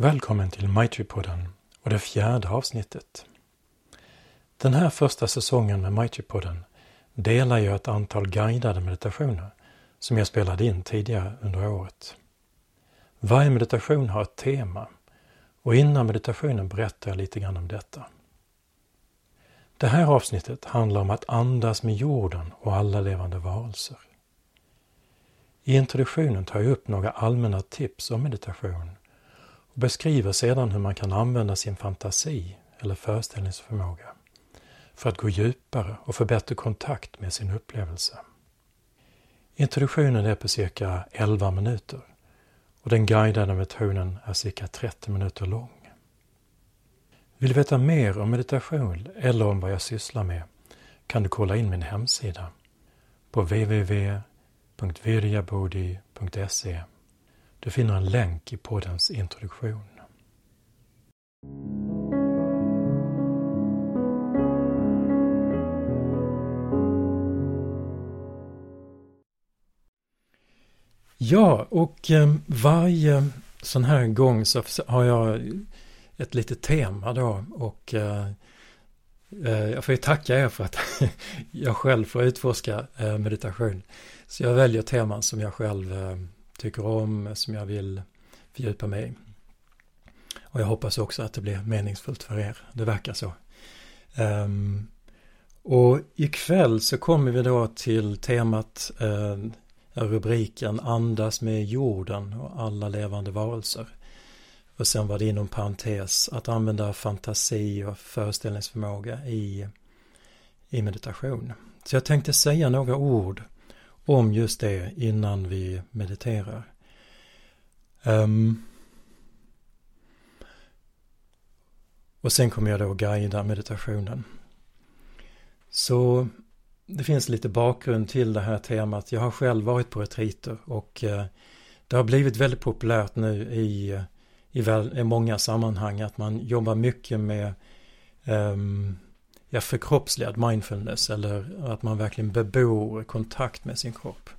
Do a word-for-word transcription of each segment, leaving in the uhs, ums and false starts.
Välkommen till Maitripodden och det fjärde avsnittet. Den här första säsongen med Maitripodden delar jag ett antal guidade meditationer som jag spelade in tidigare under året. Varje meditation har ett tema och innan meditationen berättar jag lite grann om detta. Det här avsnittet handlar om att andas med jorden och alla levande varelser. I introduktionen tar jag upp några allmänna tips om meditation och beskriver sedan hur man kan använda sin fantasi eller föreställningsförmåga för att gå djupare och få bättre kontakt med sin upplevelse. Introduktionen är på cirka elva minuter och den guidade meditationen är cirka trettio minuter lång. Vill du veta mer om meditation eller om vad jag sysslar med kan du kolla in min hemsida på w w w punkt viryabody punkt se. Du finner en länk i poddens introduktion. Ja, och varje sån här gång så har jag ett litet tema då, och jag får ju tacka er för att jag själv får utforska meditation. Så jag väljer teman som jag själv tycker om, som jag vill fördjupa mig. Och jag hoppas också att det blir meningsfullt för er. Det verkar så. Um, och ikväll så kommer vi då till temat, uh, rubriken Andas med jorden och alla levande varelser. Och sen var det inom parentes att använda fantasi och föreställningsförmåga i, i meditation. Så jag tänkte säga några ord om just det innan vi mediterar. Um, och sen kommer jag då guida meditationen. Så det finns lite bakgrund till det här temat. Jag har själv varit på retreater och eh, det har blivit väldigt populärt nu i, i, väl, i många sammanhang att man jobbar mycket med um, Ja, förkroppsligad mindfulness, eller att man verkligen bebor kontakt med sin kropp.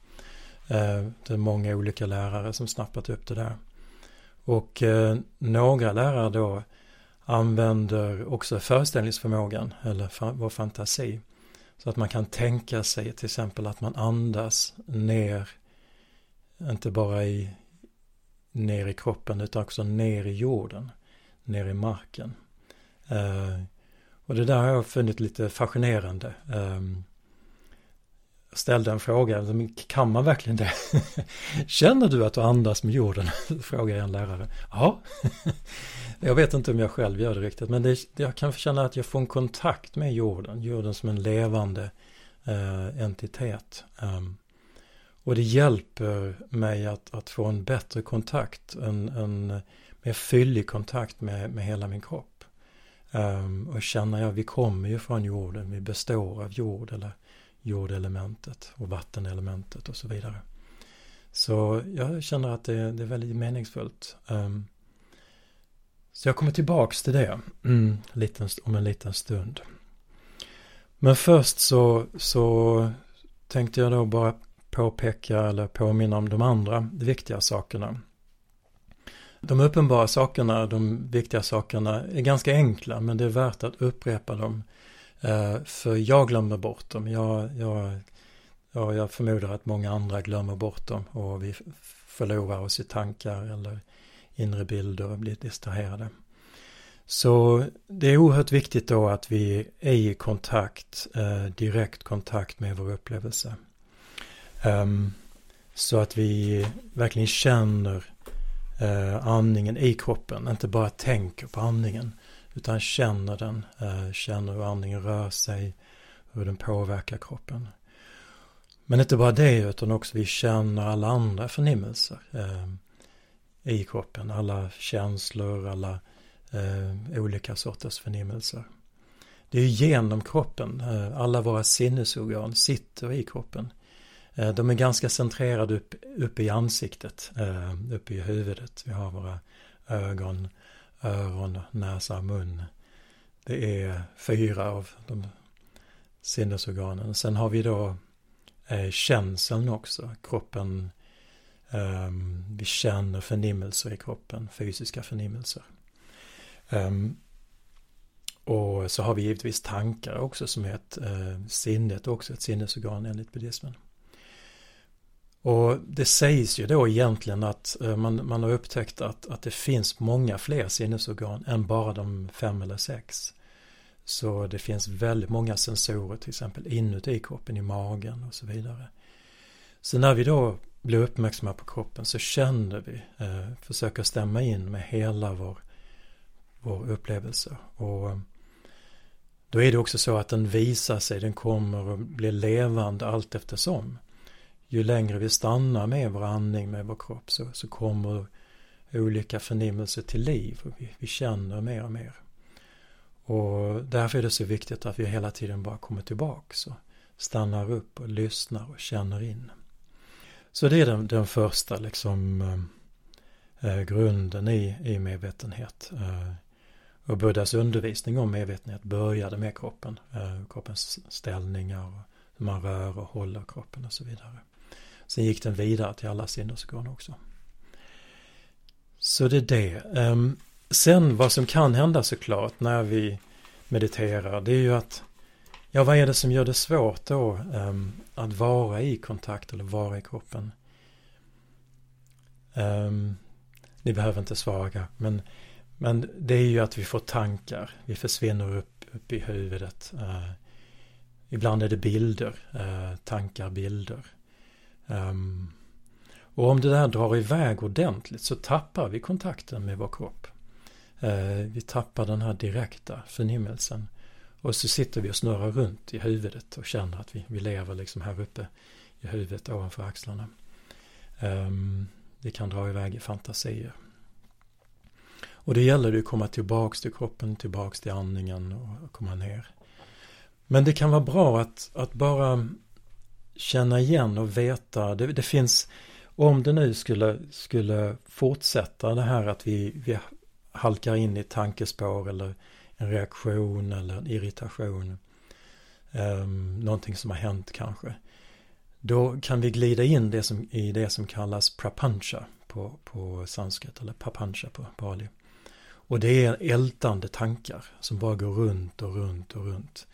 Det är många olika lärare som snappat upp det där. Och några lärare då använder också föreställningsförmågan eller vår fantasi. Så att man kan tänka sig till exempel att man andas ner, inte bara i, ner i kroppen utan också ner i jorden, ner i marken. Och det där har jag funnit lite fascinerande. Jag ställde en fråga, kan man verkligen det? Känner du att du andas med jorden? Frågar jag en lärare. Ja, jag vet inte om jag själv gör det riktigt. Men det, jag kan känna att jag får en kontakt med jorden. Jorden som en levande eh, entitet. Um, och det hjälper mig att, att få en bättre kontakt. En, en mer fyllig kontakt med, med hela min kropp. Um, och känner jag, vi kommer ju från jorden, vi består av jord eller jordelementet och vattenelementet och så vidare. Så jag känner att det, det är väldigt meningsfullt. Um, så jag kommer tillbaks till det mm, liten, om en liten stund. Men först så, så tänkte jag då bara påpeka eller påminna om de andra de viktiga sakerna. De uppenbara sakerna, de viktiga sakerna är ganska enkla, men det är värt att upprepa dem. Eh, för jag glömmer bort dem. Jag, jag, ja, jag förmodar att många andra glömmer bort dem och vi förlorar oss i tankar eller inre bilder och blir distraherade. Så det är oerhört viktigt då att vi är i kontakt, eh, direkt kontakt med vår upplevelse. Eh, så att vi verkligen känner Uh, andningen i kroppen, inte bara tänker på andningen utan känner den, uh, känner hur andningen rör sig, hur den påverkar kroppen. Men inte bara det utan också vi känner alla andra förnimmelser uh, i kroppen, alla känslor, alla uh, olika sorters förnimmelser. Det är genom kroppen, uh, alla våra sinnesorgan sitter i kroppen. De är ganska centrerade upp, upp i ansiktet, uppe i huvudet. Vi har våra ögon, öron, näsa, mun. Det är fyra av de sinnesorganen. Sen har vi då känseln också. Kroppen Um, vi känner förnimmelser i kroppen, fysiska förnimmelser. Um, och så har vi givetvis tankar också som är ett uh, sinnet också, ett sinnesorgan enligt buddhismen. Och det sägs ju då egentligen att uh, man, man har upptäckt att, att det finns många fler sinnesorgan än bara de fem eller sex. Så det finns väldigt många sensorer till exempel inuti kroppen, i magen och så vidare. Så när vi då blir uppmärksamma på kroppen så känner vi, eh, försöker stämma in med hela vår, vår upplevelse. Och då är det också så att den visar sig, den kommer att bli levande allt eftersom. Ju längre vi stannar med vår andning, med vår kropp, så, så kommer olika förnimmelser till liv. Och vi, vi känner mer och mer. Och därför är det så viktigt att vi hela tiden bara kommer tillbaka, så stannar upp och lyssnar och känner in. Så det är den, den första liksom, eh, grunden i, i medvetenhet. Eh, och Buddhas undervisning om medvetenhet började med kroppen. Eh, kroppens ställningar, och hur man rör och håller kroppen och så vidare. Sen gick den vidare till alla sinnesorgan också. Så det är det. Eh, sen vad som kan hända såklart när vi mediterar, det är ju att ja, vad är det som gör det svårt då um, att vara i kontakt eller vara i kroppen? Um, ni behöver inte svara, men, men det är ju att vi får tankar. Vi försvinner upp, upp i huvudet. Uh, ibland är det bilder, uh, tankar, bilder. Um, och om det där drar iväg ordentligt så tappar vi kontakten med vår kropp. Uh, vi tappar den här direkta förnimmelsen. Och så sitter vi och snurrar runt i huvudet och känner att vi, vi lever liksom här uppe i huvudet ovanför axlarna. Um, det kan dra iväg i fantasier. Och det gäller det att komma tillbaka till kroppen, tillbaka till andningen och komma ner. Men det kan vara bra att, att bara känna igen och veta. Det, det finns, om det nu skulle, skulle fortsätta det här att vi, vi halkar in i tankespår eller en reaktion eller en irritation. Um, någonting som har hänt kanske. Då kan vi glida in det som, i det som kallas prapancha på, på sanskrit. Eller prapancha på pali. Och det är ältande tankar som bara går runt och runt och runt.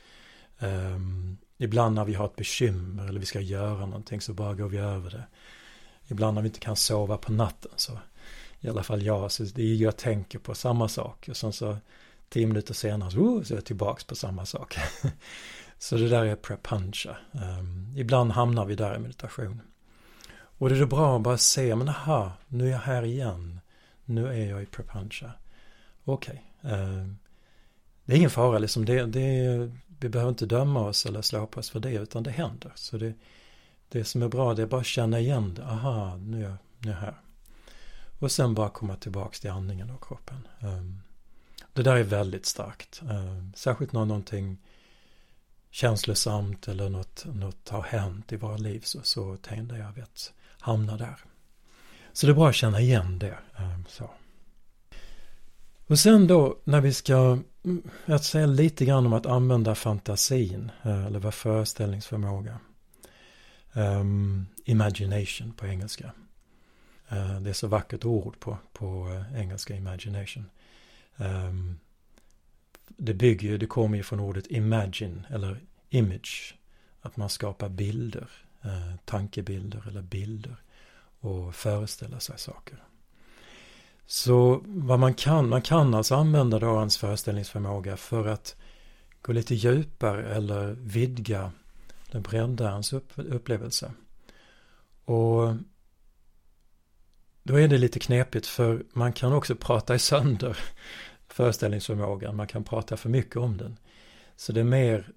Um, ibland när vi har ett bekymmer eller vi ska göra någonting så bara går vi över det. Ibland när vi inte kan sova på natten så. I alla fall jag. Så det är, jag tänker på samma sak. Och sen så tio minuter senare så, så är jag tillbaka på samma sak. Så det där är prapancha. Um, ibland hamnar vi där i meditation. Och det är bra att bara se, men aha, nu är jag här igen. Nu är jag i prapancha. Okej. Okay. Um, det är ingen fara liksom. Det, det, vi behöver inte döma oss eller slå på oss för det, utan det händer. Så det, det som är bra, det är bara att känna igen det. Aha, nu är jag, nu är jag här. Och sen bara komma tillbaka till andningen och kroppen. Um, Det där är väldigt starkt. Särskilt när någonting känslosamt eller något, något har hänt i våra liv så, så tänkte jag att hamna där. Så det är bra att känna igen det. Så. Och sen då när vi ska, jag säger lite grann om att använda fantasin eller vår föreställningsförmåga. Um, imagination på engelska. Uh, det är så vackert ord på, på engelska, imagination. Um, det bygger ju, det kommer ju från ordet imagine eller image, att man skapar bilder, eh, tankebilder eller bilder och föreställa sig saker. Så vad man kan, man kan alltså använda då ens föreställningsförmåga för att gå lite djupare eller vidga den, bredda ens upp, upplevelse. Och då är det lite knepigt, för man kan också prata i sönder föreställningsförmågan. Man kan prata för mycket om den. Så det är mer,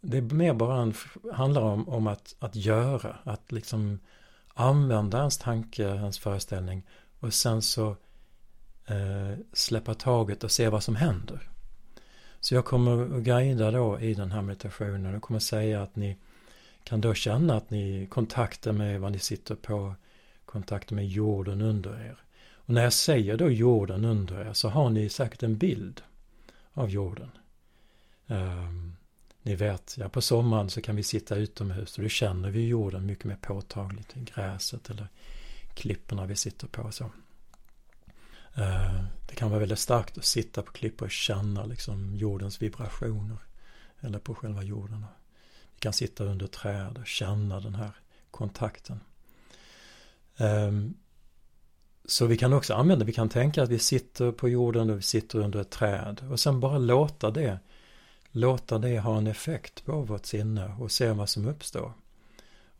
det är mer bara en, handlar om, om att, att göra. Att liksom använda ens tanke, ens föreställning. Och sen så eh, släppa taget och se vad som händer. Så jag kommer att guida då i den här meditationen. Och kommer säga att ni kan då känna att ni kontaktar med vad ni sitter på. Kontakt med jorden under er. Och när jag säger då jorden under er så har ni säkert en bild av jorden. Um, ni vet, ja, på sommaren så kan vi sitta utomhus och då känner vi jorden mycket mer påtagligt. Gräset eller klipporna vi sitter på. Så. Det kan vara väldigt starkt att sitta på klippor och känna liksom jordens vibrationer eller på själva jorden. Vi kan sitta under träd och känna den här kontakten. Så vi kan också använda, vi kan tänka att vi sitter på jorden och vi sitter under ett träd och sen bara låta det låta det ha en effekt på vårt sinne och se vad som uppstår.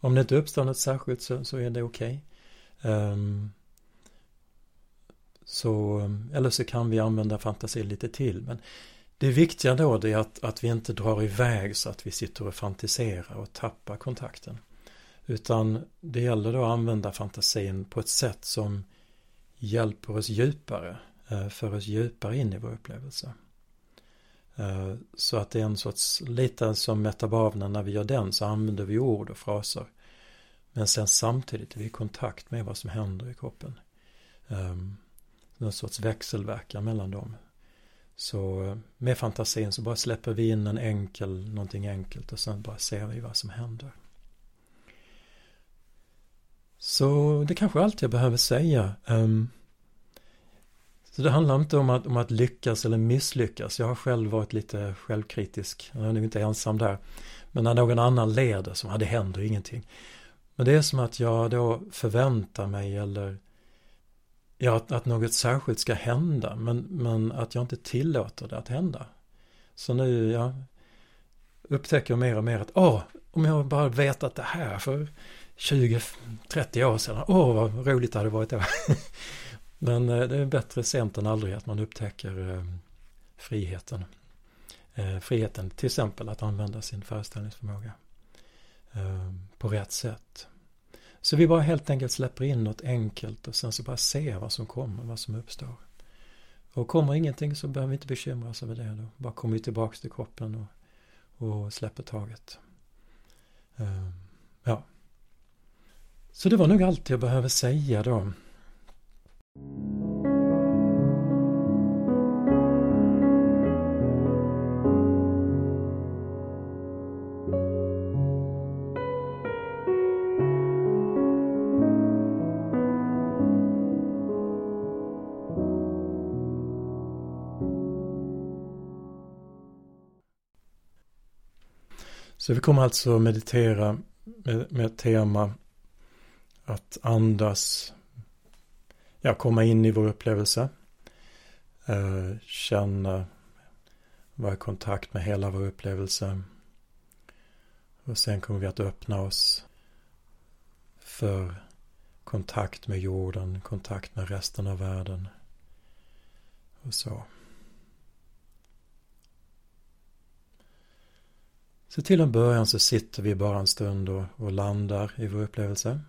Om det inte uppstår något särskilt så, så är det okej. Okay. Um, eller så kan vi använda fantasin lite till. Men det viktiga då är att, att vi inte drar iväg så att vi sitter och fantiserar och tappar kontakten. Utan det gäller då att använda fantasin på ett sätt som hjälper oss djupare, för oss djupare in i vår upplevelse. Så att det är en sorts, lite som metabavnen, när vi gör den så använder vi ord och fraser. Men sen samtidigt är vi i kontakt med vad som händer i kroppen. En sorts växelverkan mellan dem. Så med fantasin så bara släpper vi in en enkel, någonting enkelt och sen bara ser vi vad som händer. Så det kanske allt jag behöver säga. Så det handlar inte om att, om att lyckas eller misslyckas. Jag har själv varit lite självkritisk. Jag är nog inte ensam där. Men när någon annan leder så hade händer ingenting. Men det är som att jag då förväntar mig eller ja, att, att något särskilt ska hända. Men, men att jag inte tillåter det att hända. Så nu jag upptäcker mer och mer att åh, om jag bara vetat det här för tjugo trettio år sedan. Åh, vad roligt det hade varit då. Men det är bättre sent än aldrig att man upptäcker friheten. Friheten till exempel att använda sin föreställningsförmåga på rätt sätt. Så vi bara helt enkelt släpper in något enkelt och sen så bara ser vad som kommer, vad som uppstår. Och kommer ingenting så behöver vi inte bekymra oss över det. Då bara kommer vi tillbaka till kroppen och, och släpper taget. Ja. Så det var nog allt jag behöver säga då. Så vi kommer alltså meditera med, med tema att andas, ja, komma in i vår upplevelse, eh, känna, vara i kontakt med hela vår upplevelse och sen kommer vi att öppna oss för kontakt med jorden, kontakt med resten av världen och så. Så till en början så sitter vi bara en stund och, och landar i vår upplevelse.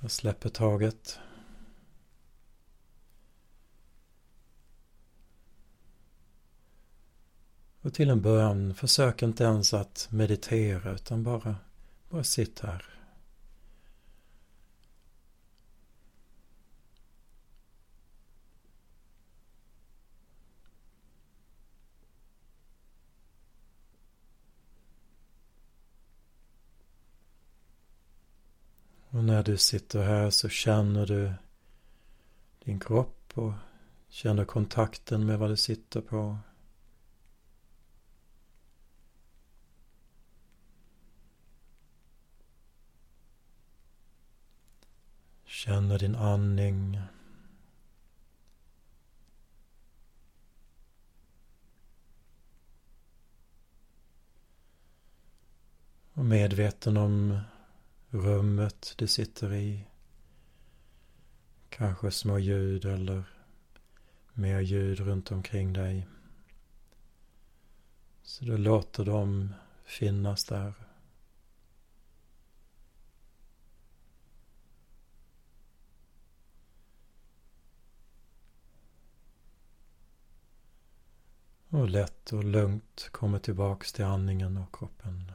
Och släpper taget. Och till en början, försök inte ens att meditera utan bara, bara sitt här. Och när du sitter här så känner du din kropp och känner kontakten med vad du sitter på. Känner din andning. Och medveten om rummet du sitter i, kanske små ljud eller mer ljud runt omkring dig. Så du låter dem finnas där. Och lätt och lugnt kommer tillbaks till andningen och kroppen.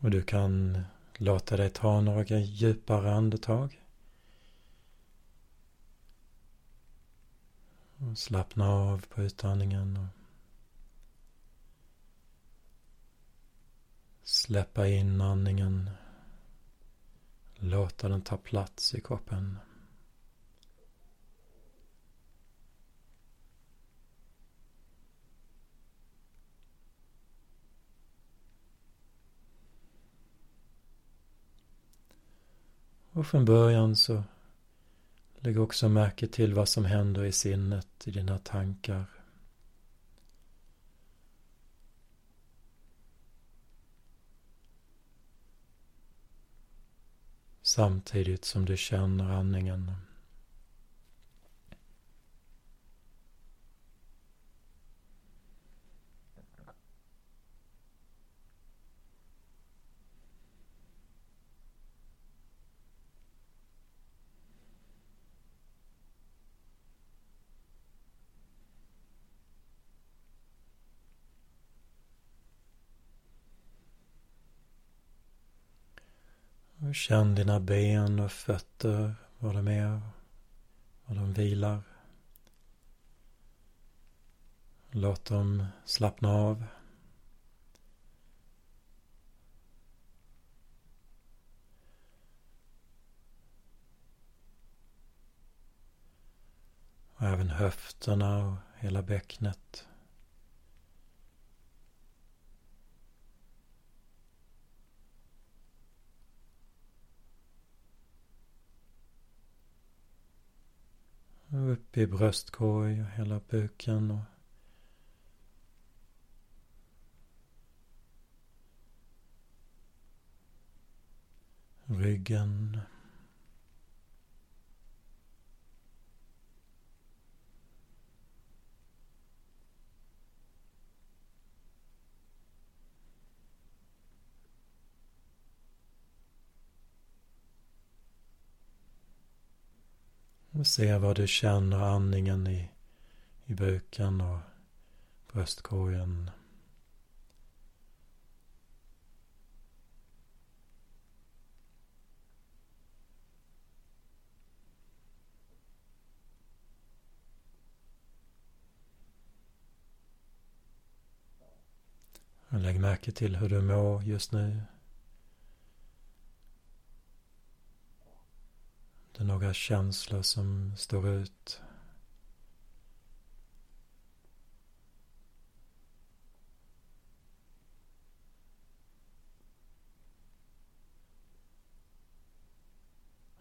Och du kan Låta dig ta några djupare andetag. Och slappna av på utandningen och släppa in andningen. Låta den ta plats i kroppen. Och från början så lägg också märke till vad som händer i sinnet, i dina tankar. Samtidigt som du känner andningen. Och känn dina ben och fötter, var de är, var de vilar. Låt dem slappna av. Och även höfterna och hela bäcknet. Upp i bröstkorg och hela buken och ryggen. Och se vad du känner andningen i, i buken och bröstkorgen. Och lägg märke till hur du mår just nu. Det är några känslor som står ut.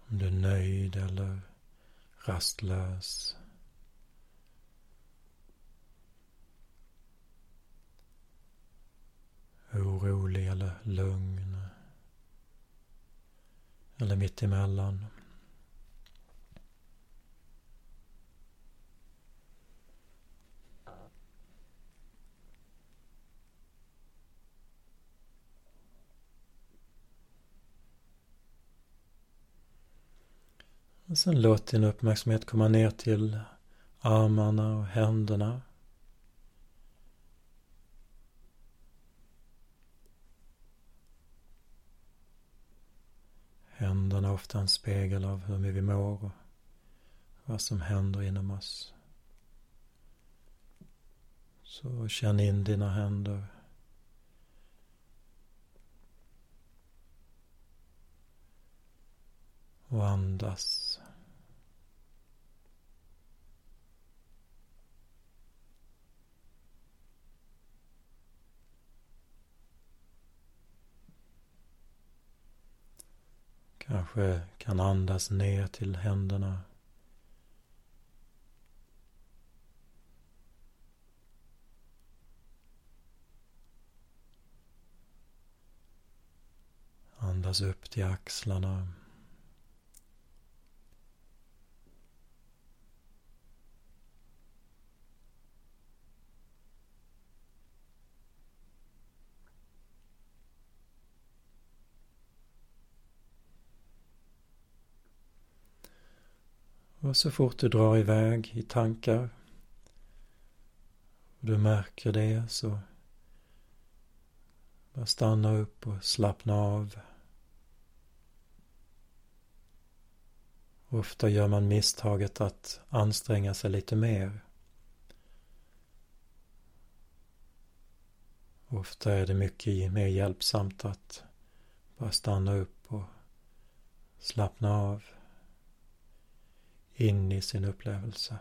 Om du är nöjd eller rastlös. Orolig eller lugn. Eller mitt emellan. Och sen låt din uppmärksamhet komma ner till armarna och händerna. Händerna är ofta en spegel av hur vi mår och vad som händer inom oss. Så känn in dina händer. Och andas. Kanske kan andas ner till händerna. Andas upp till axlarna. Och så fort du drar iväg i tankar och du märker det, så bara stanna upp och slappna av. Ofta gör man misstaget att anstränga sig lite mer. Ofta är det mycket mer hjälpsamt att bara stanna upp och slappna av in i sin upplevelse.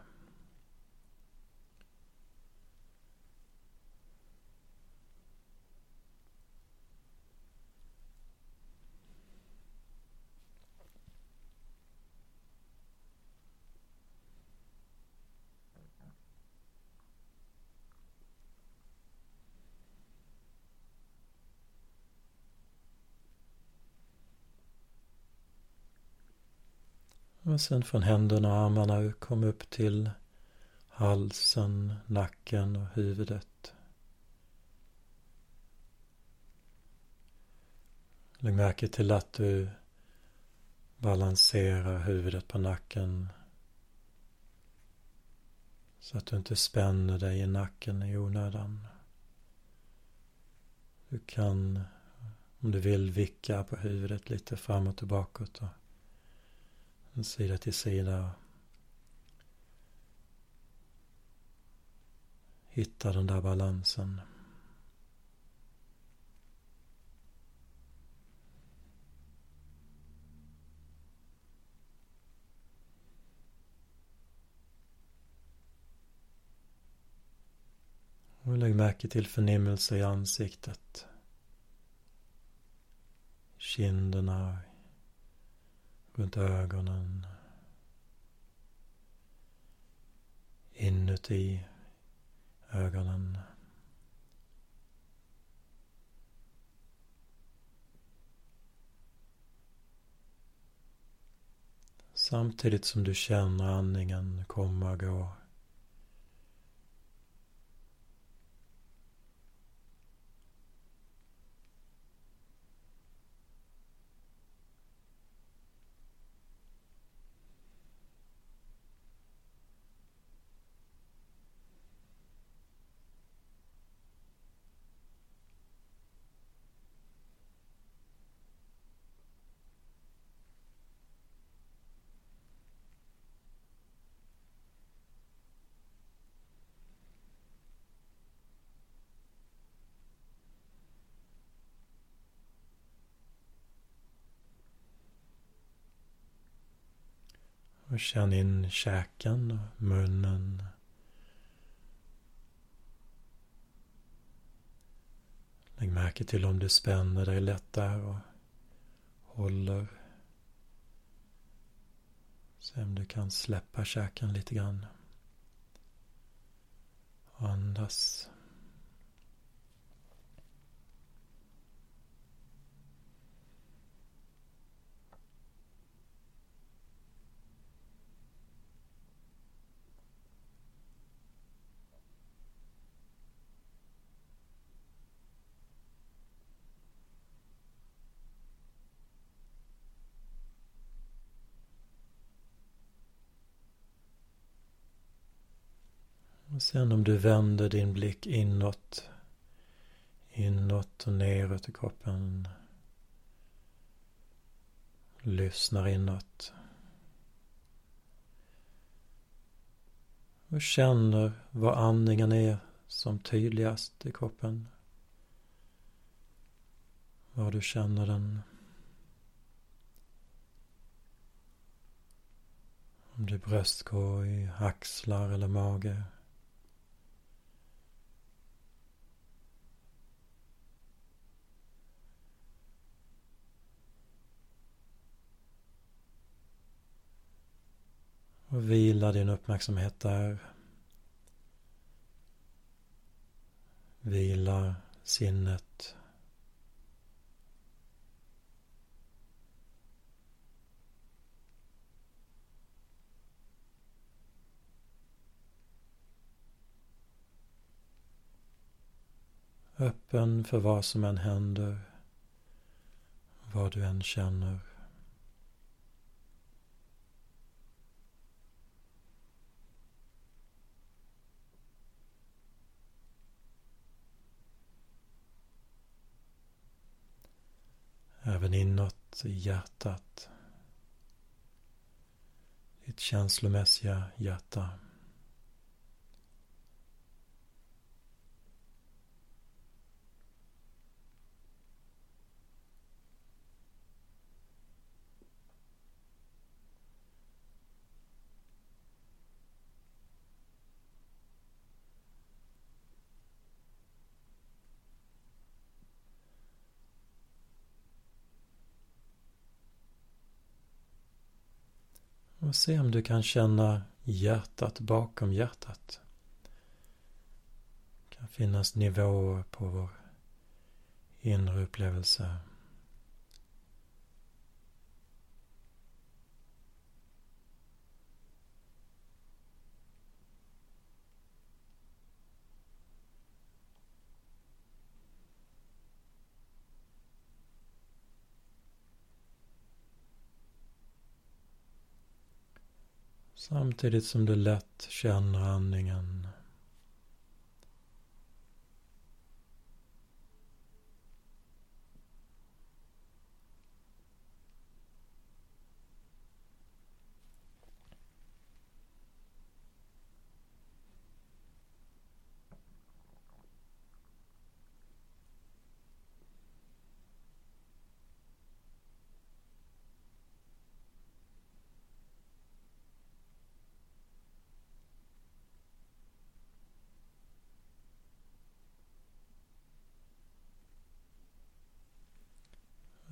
Och sen från händerna och armarna kom upp till halsen, nacken och huvudet. Lägg märke till att du balanserar huvudet på nacken så att du inte spänner dig i nacken i onödan. Du kan, om du vill, vicka på huvudet lite framåt och bakåt och sida till sida. Hitta den där balansen. Och lägg märke till förnimmelser i ansiktet. Kinderna, runt ögonen, inuti ögonen. Samtidigt som du känner andningen komma och gå. Och känn in käken och munnen. Lägg märke till om du spänner dig lätt där och håller. Se om du kan släppa käken lite grann. Och andas. Och sen om du vänder din blick inåt, inåt och neråt i kroppen, lyssnar inåt och känner var andningen är som tydligast i kroppen, var du känner den. Om det är bröstkorg, axlar eller mage. Och vila din uppmärksamhet där. Vila sinnet. Öppen för vad som än händer, vad du än känner. Även inåt i hjärtat. ditt känslomässiga hjärta. Och se om du kan känna hjärtat bakom hjärtat. Det kan finnas nivåer på vår inre upplevelse. Samtidigt som du lätt känner andningen.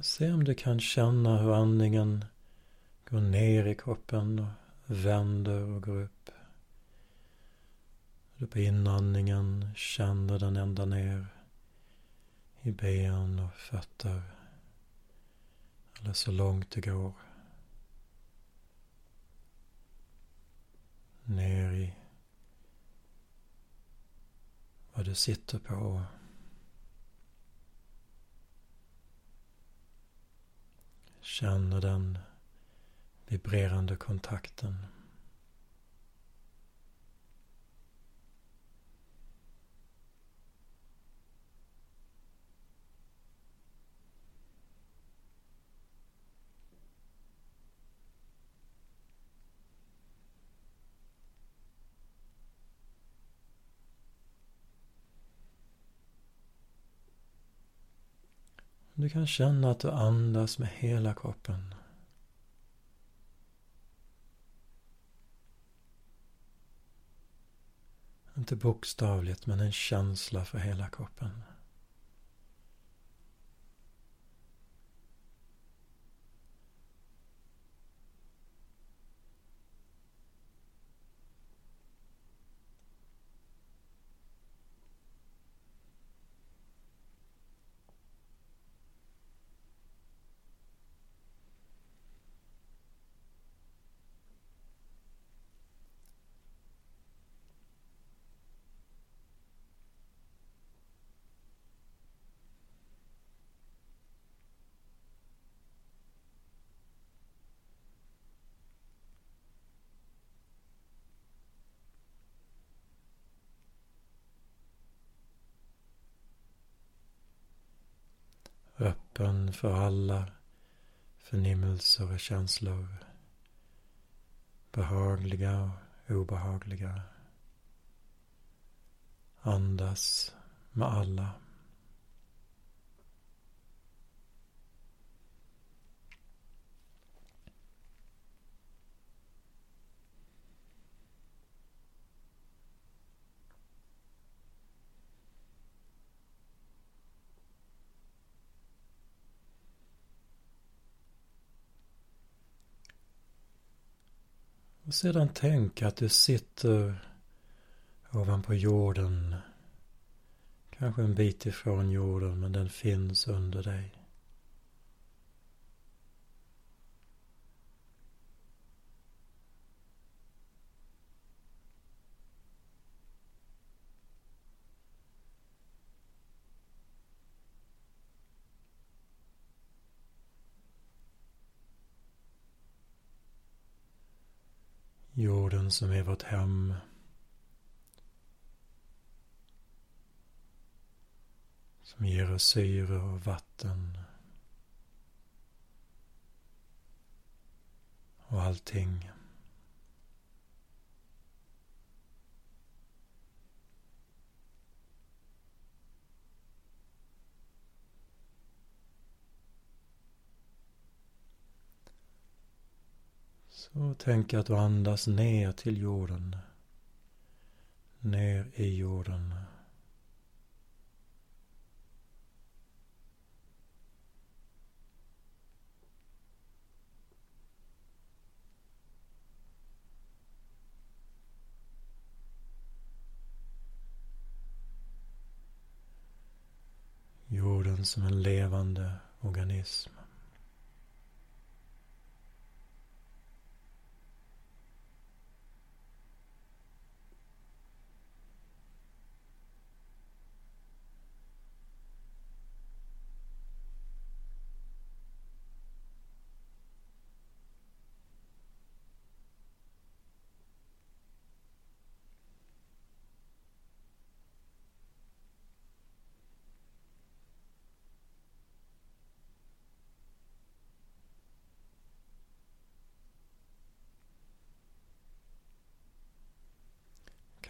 Se om du kan känna hur andningen går ner i kroppen och vänder och går upp. Du på inandningen känner den ända ner i ben och fötter eller så långt det går. Ner i vad du sitter på. Känner den vibrerande kontakten. Du kan känna att du andas med hela kroppen. Inte bokstavligt, men en känsla för hela kroppen. Öppen för alla förnimmelser och känslor, behagliga och obehagliga. Andas med alla. Och sedan tänk att du sitter ovanpå jorden, kanske en bit ifrån jorden, men den finns under dig. Jorden som är vårt hem. Som ger oss syre och vatten. Och allting. Så tänk att du andas ner till jorden, ner i jorden. Jorden som en levande organism.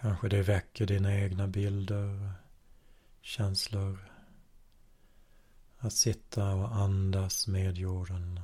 Kanske det väcker dina egna bilder, känslor, att sitta och andas med jorden.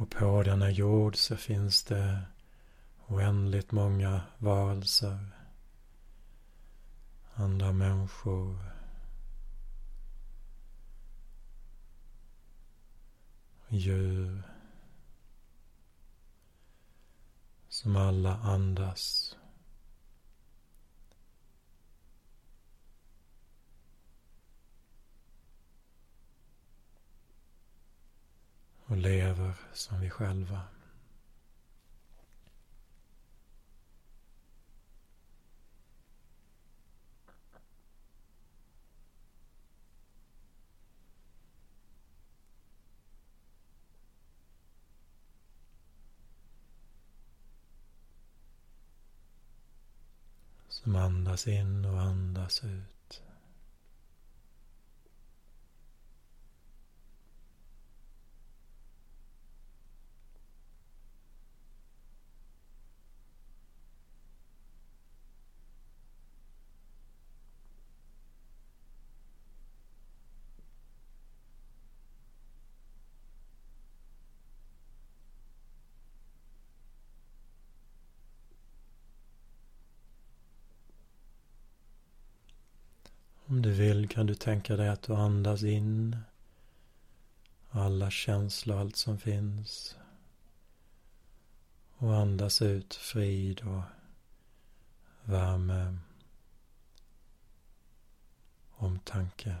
Och på denna jord så finns det oändligt många varelser, andra människor, djur, som alla andas. Och lever som vi själva. Som andas in och andas ut. Om du vill kan du tänka dig att du andas in alla känslor, allt som finns, och andas ut frid och värme, omtanke.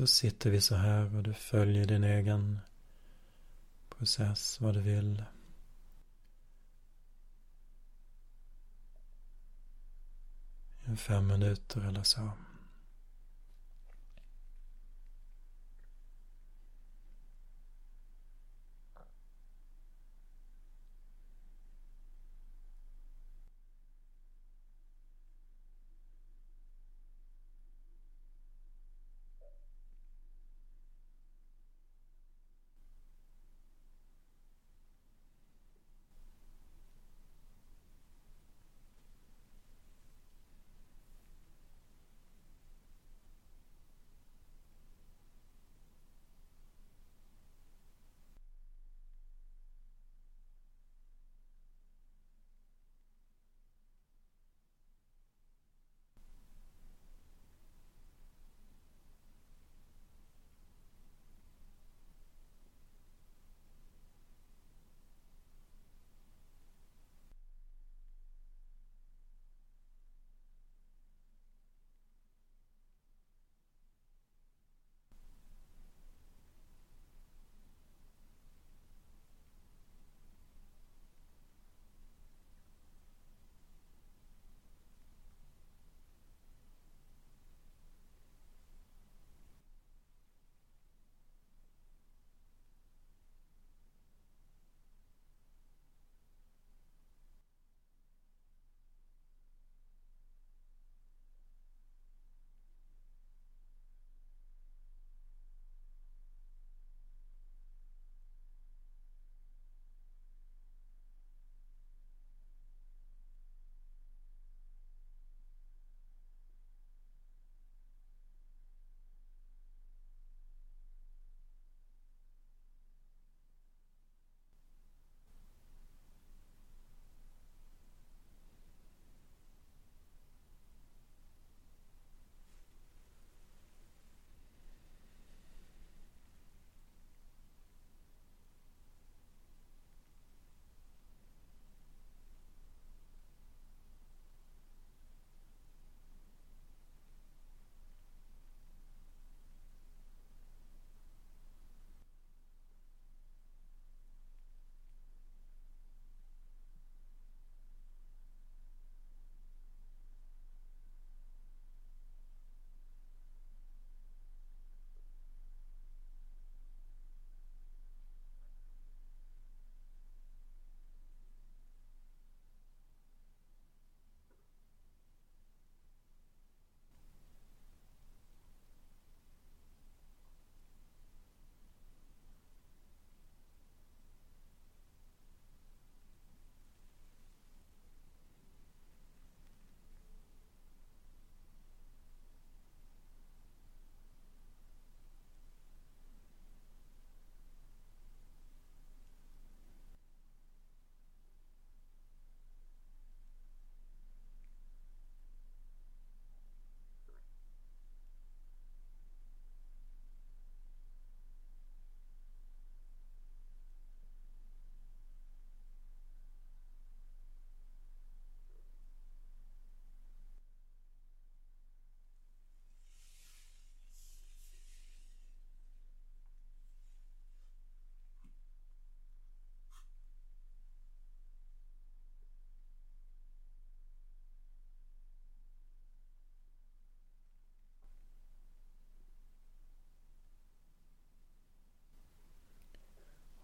så sitter vi så här och du följer din egen process vad du vill. I fem minuter eller så.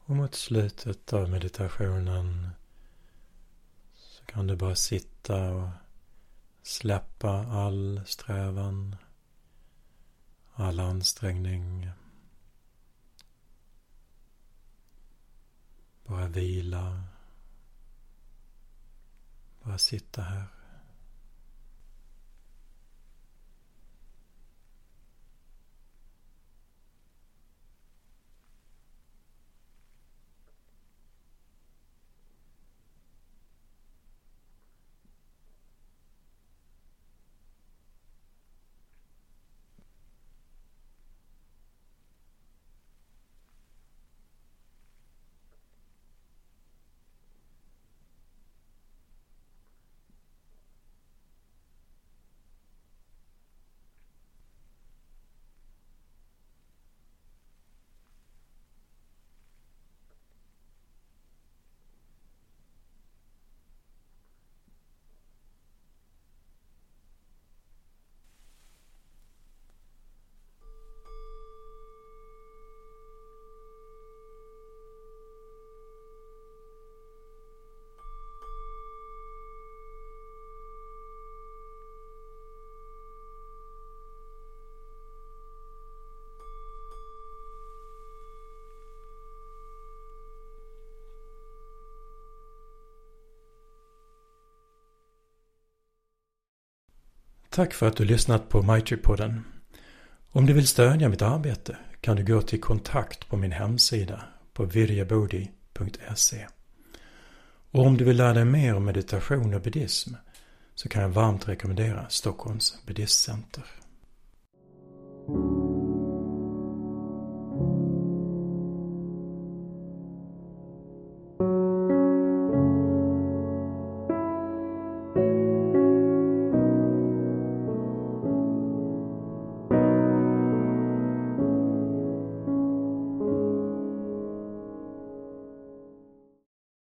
Och mot slutet av meditationen så kan du bara sitta och släppa all strävan, all ansträngning. Bara vila. Bara sitta här. Tack för att du lyssnat på Maitripodden. Om du vill stödja mitt arbete kan du gå till kontakt på min hemsida på viryabody punkt se. Och om du vill lära dig mer om meditation och buddhism så kan jag varmt rekommendera Stockholms Buddhist Center.